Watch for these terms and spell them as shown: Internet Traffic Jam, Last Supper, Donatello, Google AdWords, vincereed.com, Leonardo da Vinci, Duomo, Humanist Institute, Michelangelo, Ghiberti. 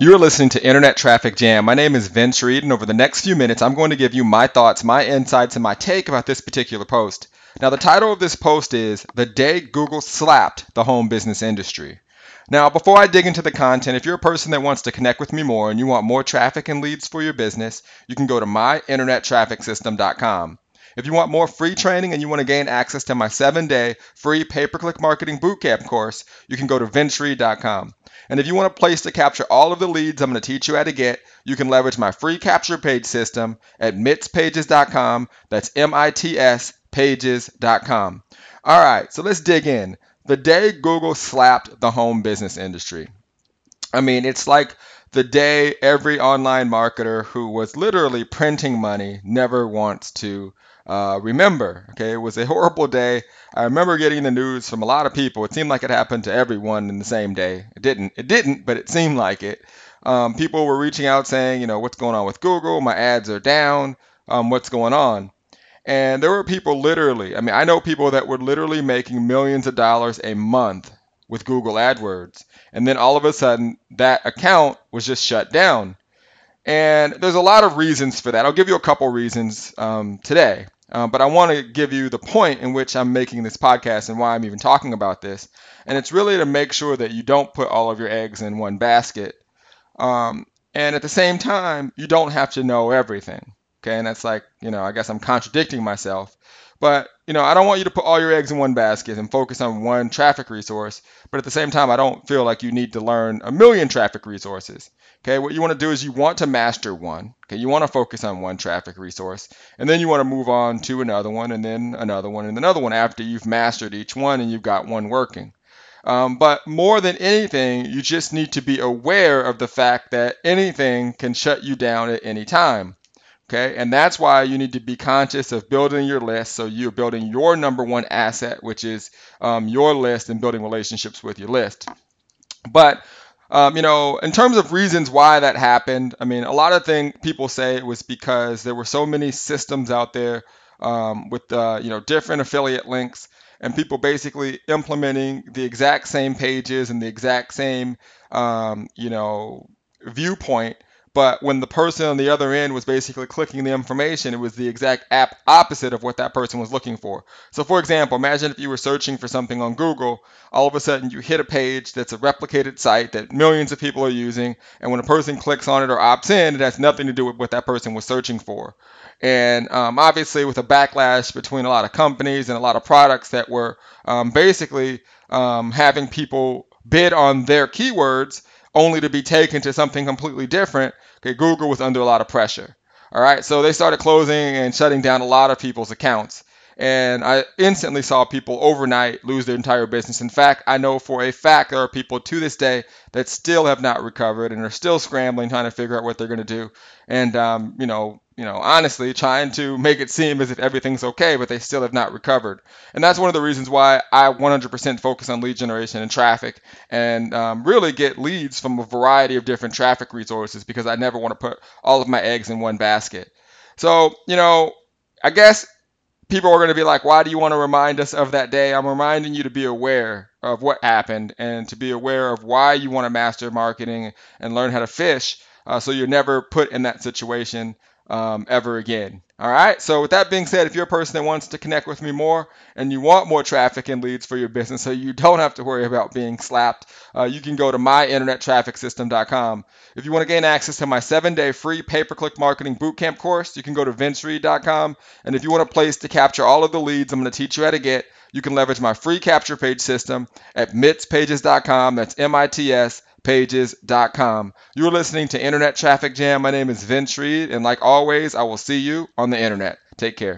You're listening to Internet Traffic Jam. My name is Vince Reed, and over the next few minutes, I'm going to give you my thoughts, my insights, and my take about this particular post. Now, the title of this post is The Day Google Slapped the Home Business Industry. Now, before I dig into the content, if you're a person that wants to connect with me more and you want more traffic and leads for your business, you can go to myinternettrafficsystem.com. If you want more free training and you want to gain access to my 7-day free pay-per-click marketing bootcamp course, you can go to vincereed.com. And if you want a place to capture all of the leads I'm going to teach you how to get, you can leverage my free capture page system at mitspages.com. That's mitspages.com. All right, so let's dig in. The day Google slapped the home business industry. I mean, it's like the day every online marketer who was literally printing money never wants to remember. Okay, it was a horrible day. I remember getting the news from a lot of people. It seemed like it happened to everyone in the same day. It didn't, but it seemed like it. People were reaching out saying, you know, what's going on with Google? My ads are down. What's going on? And there were people literally, I mean, I know people that were literally making millions of dollars a month with Google AdWords. And then all of a sudden, that account was just shut down. And there's a lot of reasons for that. I'll give you a couple reasons today. But I want to give you the point in which I'm making this podcast and why I'm even talking about this. And it's really to make sure that you don't put all of your eggs in one basket. And at the same time, you don't have to know everything. Okay, and that's like, you know, I guess I'm contradicting myself. But, you know, I don't want you to put all your eggs in one basket and focus on one traffic resource. But at the same time, I don't feel like you need to learn a million traffic resources. Okay, what you want to do is you want to master one. Okay, you want to focus on one traffic resource. And then you want to move on to another one and then another one and another one after you've mastered each one and you've got one working. But more than anything, you just need to be aware of the fact that anything can shut you down at any time. Okay, and that's why you need to be conscious of building your list. So you're building your number one asset, which is your list, and building relationships with your list. But, you know, in terms of reasons why that happened, I mean, a lot of people say it was because there were so many systems out there with, you know, different affiliate links and people basically implementing the exact same pages and the exact same, you know, viewpoint. But when the person on the other end was basically clicking the information, it was the exact app opposite of what that person was looking for. So for example, imagine if you were searching for something on Google, all of a sudden you hit a page that's a replicated site that millions of people are using, and when a person clicks on it or opts in, it has nothing to do with what that person was searching for. And obviously with a backlash between a lot of companies and a lot of products that were basically having people bid on their keywords, only to be taken to something completely different, okay, Google was under a lot of pressure. All right, so they started closing and shutting down a lot of people's accounts. And I instantly saw people overnight lose their entire business. In fact, I know for a fact there are people to this day that still have not recovered and are still scrambling, trying to figure out what they're going to do. And, you know, honestly, trying to make it seem as if everything's okay, but they still have not recovered. And that's one of the reasons why I 100% focus on lead generation and traffic and really get leads from a variety of different traffic resources, because I never want to put all of my eggs in one basket. So, you know, I guess people are going to be like, why do you want to remind us of that day? I'm reminding you to be aware of what happened and to be aware of why you want to master marketing and learn how to fish so you're never put in that situation ever again. All right. So with that being said, if you're a person that wants to connect with me more and you want more traffic and leads for your business so you don't have to worry about being slapped, you can go to myinternettrafficsystem.com. If you want to gain access to my 7-day free pay-per-click marketing bootcamp course, you can go to vincereed.com. And if you want a place to capture all of the leads I'm going to teach you how to get, you can leverage my free capture page system at mitspages.com. That's mitspages.com. You're listening to Internet Traffic Jam. My name is Vince Reed, and like always, I will see you on the internet. Take care.